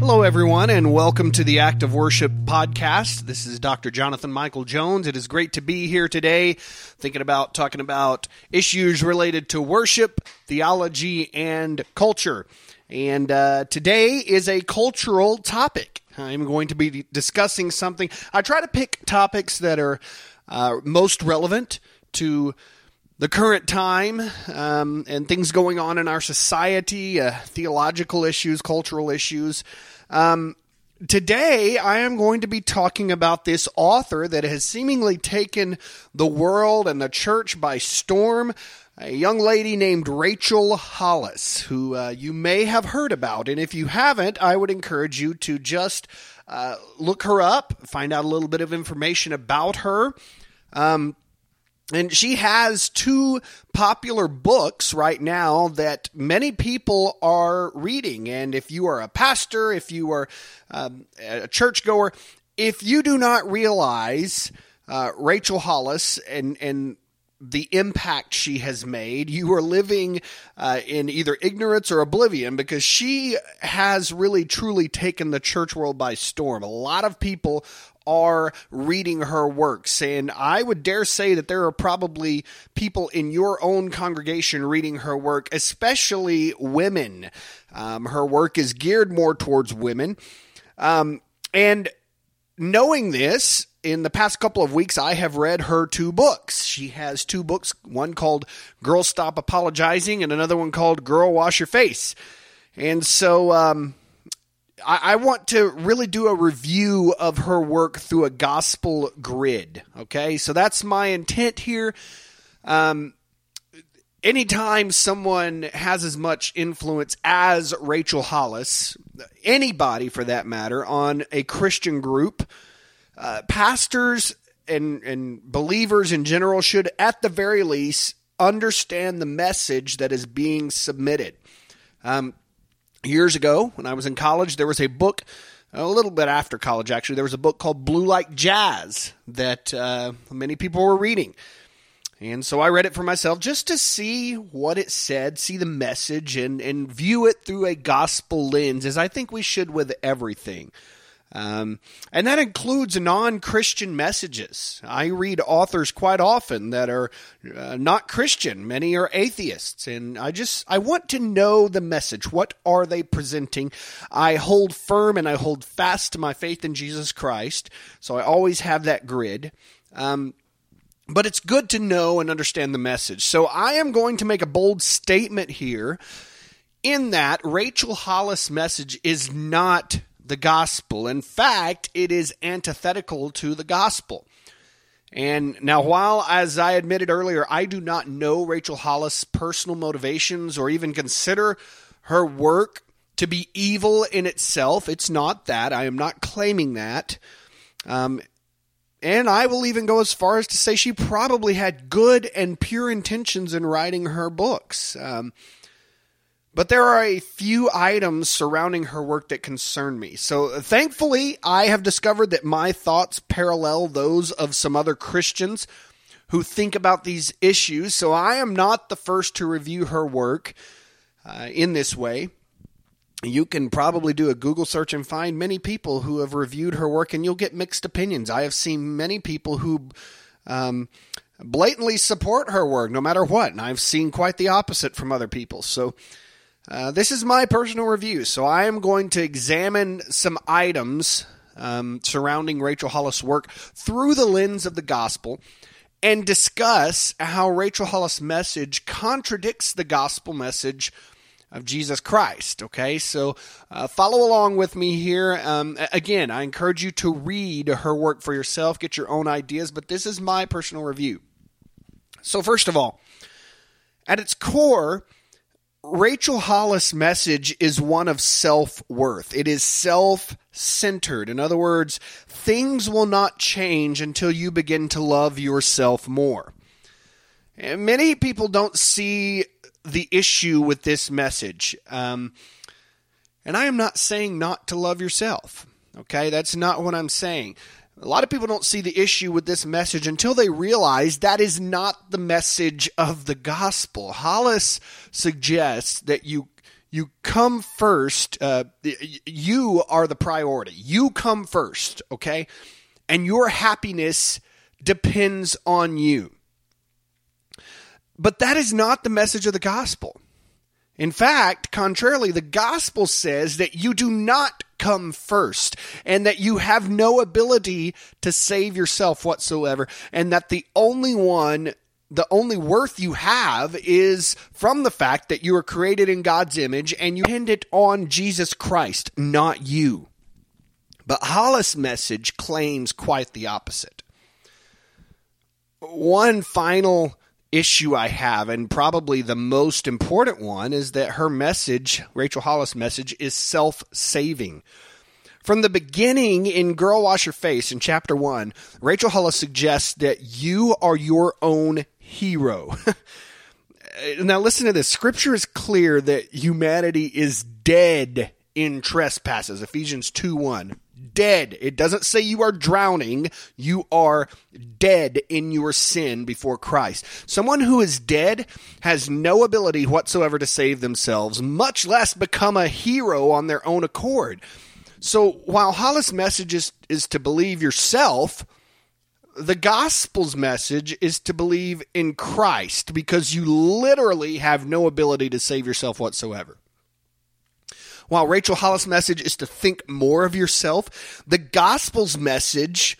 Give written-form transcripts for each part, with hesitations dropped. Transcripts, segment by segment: Hello, everyone, and welcome to the Act of Worship podcast. This is Dr. Jonathan Michael Jones. It is great to be here today, talking about issues related to worship, theology, and culture. And today is a cultural topic. I'm going to be discussing something. I try to pick topics that are most relevant to the current time and things going on in our society, theological issues, cultural issues. Today, I am going to be talking about this author that has seemingly taken the world and the church by storm, a young lady named Rachel Hollis, who you may have heard about. And if you haven't, I would encourage you to just look her up, find out a little bit of information about her. And she has two popular books right now that many people are reading. And if you are a pastor, if you are a churchgoer, if you do not realize Rachel Hollis and the impact she has made, you are living in either ignorance or oblivion, because she has really truly taken the church world by storm. A lot of people are reading her works, and I would dare say that there are probably people in your own congregation reading her work, especially women. Her work is geared more towards women, and knowing this, in the past couple of weeks, I have read her two books. She has two books, one called Girl, Stop Apologizing, and another one called Girl, Wash Your Face. And so I want to really do a review of her work through a gospel grid, okay? So that's my intent here. Anytime someone has as much influence as Rachel Hollis, anybody for that matter, on a Christian group, pastors and believers in general should, at the very least, understand the message that is being submitted. Years ago, when I was in college, there was a book, a little bit after college actually, there was a book called Blue Like Jazz that many people were reading. And so I read it for myself just to see what it said, see the message, and view it through a gospel lens, as I think we should with everything. And that includes non-Christian messages. I read authors quite often that are not Christian. Many are atheists. And I want to know the message. What are they presenting? I hold firm and I hold fast to my faith in Jesus Christ. So I always have that grid. But it's good to know and understand the message. So I am going to make a bold statement here in that Rachel Hollis' message is not the gospel. In fact, it is antithetical to the gospel. And now, while, as I admitted earlier, I do not know Rachel Hollis' personal motivations or even consider her work to be evil in itself, it's not that. I am not claiming that. And I will even go as far as to say she probably had good and pure intentions in writing her books. But there are a few items surrounding her work that concern me. So thankfully, I have discovered that my thoughts parallel those of some other Christians who think about these issues. So I am not the first to review her work in this way. You can probably do a Google search and find many people who have reviewed her work, and you'll get mixed opinions. I have seen many people who blatantly support her work no matter what, and I've seen quite the opposite from other people. So this is my personal review, so I am going to examine some items surrounding Rachel Hollis' work through the lens of the gospel and discuss how Rachel Hollis' message contradicts the gospel message of Jesus Christ, okay? So follow along with me here. Again, I encourage you to read her work for yourself, get your own ideas, but this is my personal review. So first of all, at its core, Rachel Hollis' message is one of self-worth. It is self-centered. In other words, things will not change until you begin to love yourself more. Many people don't see the issue with this message. And I am not saying not to love yourself. Okay, that's not what I'm saying. A lot of people don't see the issue with this message until they realize that is not the message of the gospel. Hollis suggests that you come first. You are the priority. You come first, okay? And your happiness depends on you. But that is not the message of the gospel. In fact, contrarily, the gospel says that you do not come first, and that you have no ability to save yourself whatsoever, and that the only worth you have is from the fact that you are created in God's image and you depend it on Jesus Christ, not you. But Hollis' message claims quite the opposite. One final issue I have, and probably the most important one, is that her message, Rachel Hollis' message, is self-saving. From the beginning in Girl, Wash Your Face, in chapter 1, Rachel Hollis suggests that you are your own hero. Now listen to this. Scripture is clear that humanity is dead in trespasses. Ephesians 2:1. Dead. It doesn't say you are drowning. You are dead in your sin before Christ. Someone who is dead has no ability whatsoever to save themselves, much less become a hero on their own accord. So while Hollis' message is to believe yourself, the gospel's message is to believe in Christ, because you literally have no ability to save yourself whatsoever. While Rachel Hollis' message is to think more of yourself, the gospel's message,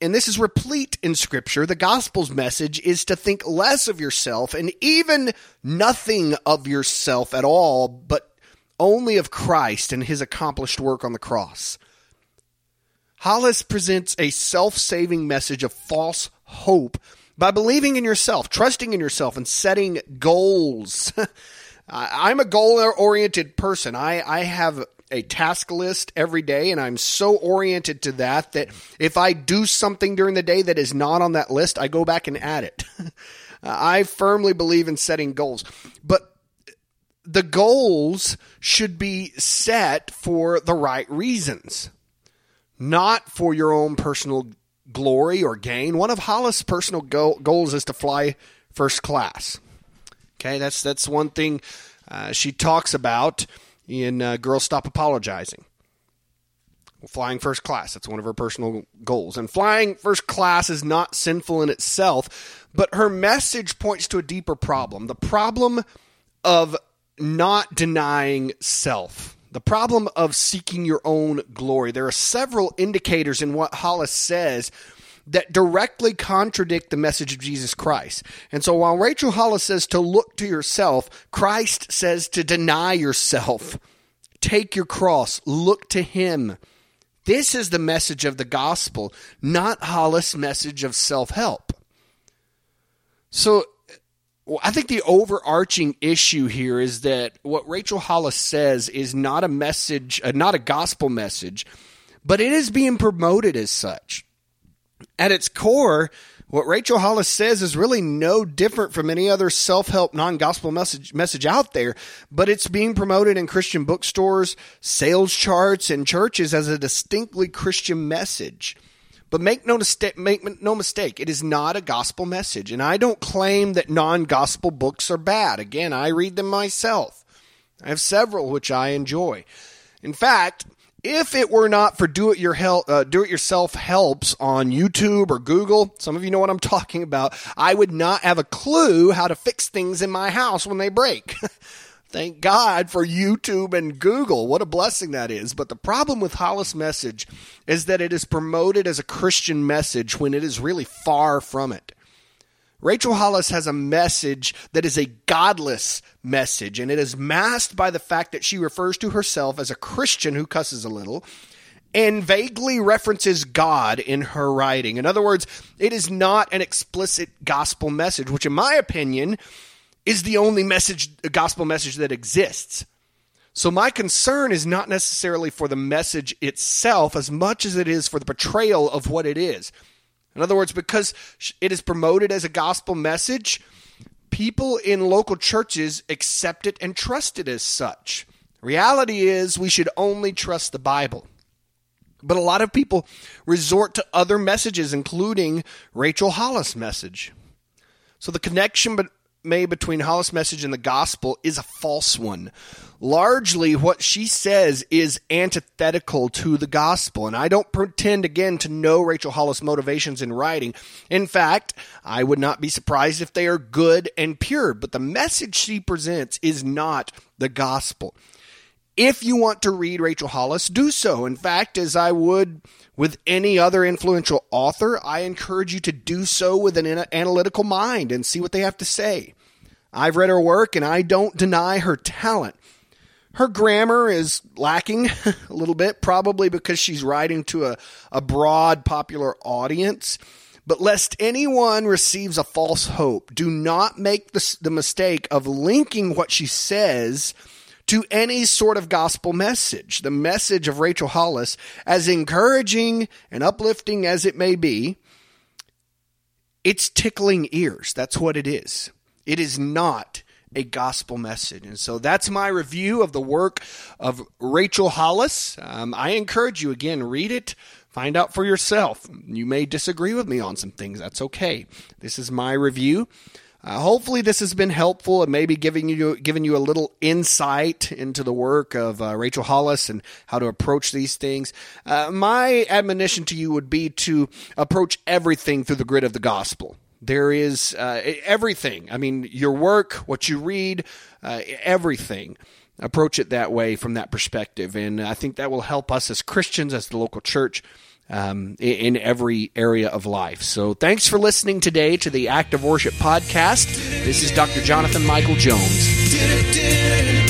and this is replete in Scripture, the gospel's message is to think less of yourself and even nothing of yourself at all, but only of Christ and his accomplished work on the cross. Hollis presents a self-saving message of false hope by believing in yourself, trusting in yourself, and setting goals. I'm a goal-oriented person. I have a task list every day, and I'm so oriented to that if I do something during the day that is not on that list, I go back and add it. I firmly believe in setting goals. But the goals should be set for the right reasons, not for your own personal glory or gain. One of Hollis' personal goals is to fly first class. Okay, that's one thing she talks about in Girl, Stop Apologizing. Flying first class, that's one of her personal goals. And flying first class is not sinful in itself, but her message points to a deeper problem. The problem of not denying self. The problem of seeking your own glory. There are several indicators in what Hollis says that directly contradict the message of Jesus Christ. And so while Rachel Hollis says to look to yourself, Christ says to deny yourself, take your cross, look to him. This is the message of the gospel, not Hollis' message of self-help. So I think the overarching issue here is that what Rachel Hollis says is not a message, not a gospel message, but it is being promoted as such. At its core, what Rachel Hollis says is really no different from any other self-help non-gospel message out there, but it's being promoted in Christian bookstores, sales charts, and churches as a distinctly Christian message. But make no mistake, it is not a gospel message, and I don't claim that non-gospel books are bad. Again, I read them myself. I have several which I enjoy. In fact, if it were not for do-it-yourself helps on YouTube or Google, some of you know what I'm talking about, I would not have a clue how to fix things in my house when they break. Thank God for YouTube and Google. What a blessing that is. But the problem with Hollis' message is that it is promoted as a Christian message when it is really far from it. Rachel Hollis has a message that is a godless message, and it is masked by the fact that she refers to herself as a Christian who cusses a little and vaguely references God in her writing. In other words, it is not an explicit gospel message, which in my opinion is the only gospel message that exists. So my concern is not necessarily for the message itself as much as it is for the portrayal of what it is. In other words, because it is promoted as a gospel message, people in local churches accept it and trust it as such. Reality is we should only trust the Bible. But a lot of people resort to other messages, including Rachel Hollis' message. So the connection made between Hollis' message and the gospel is a false one. Largely, what she says is antithetical to the gospel. And I don't pretend, again, to know Rachel Hollis' motivations in writing. In fact, I would not be surprised if they are good and pure. But the message she presents is not the gospel. If you want to read Rachel Hollis, do so. In fact, as I would with any other influential author, I encourage you to do so with an analytical mind and see what they have to say. I've read her work, and I don't deny her talent. Her grammar is lacking a little bit, probably because she's writing to a broad, popular audience. But lest anyone receives a false hope, do not make the mistake of linking what she says to any sort of gospel message. The message of Rachel Hollis, as encouraging and uplifting as it may be, it's tickling ears. That's what it is. It is not a gospel message. And so that's my review of the work of Rachel Hollis. I encourage you, again, read it. Find out for yourself. You may disagree with me on some things. That's okay. This is my review. Hopefully this has been helpful and maybe giving you a little insight into the work of Rachel Hollis and how to approach these things. My admonition to you would be to approach everything through the grid of the gospel. There is everything. I mean, your work, what you read, everything. Approach it that way from that perspective. And I think that will help us as Christians, as the local church, in every area of life. So thanks for listening today to the Act of Worship podcast. This is Dr. Jonathan Michael Jones.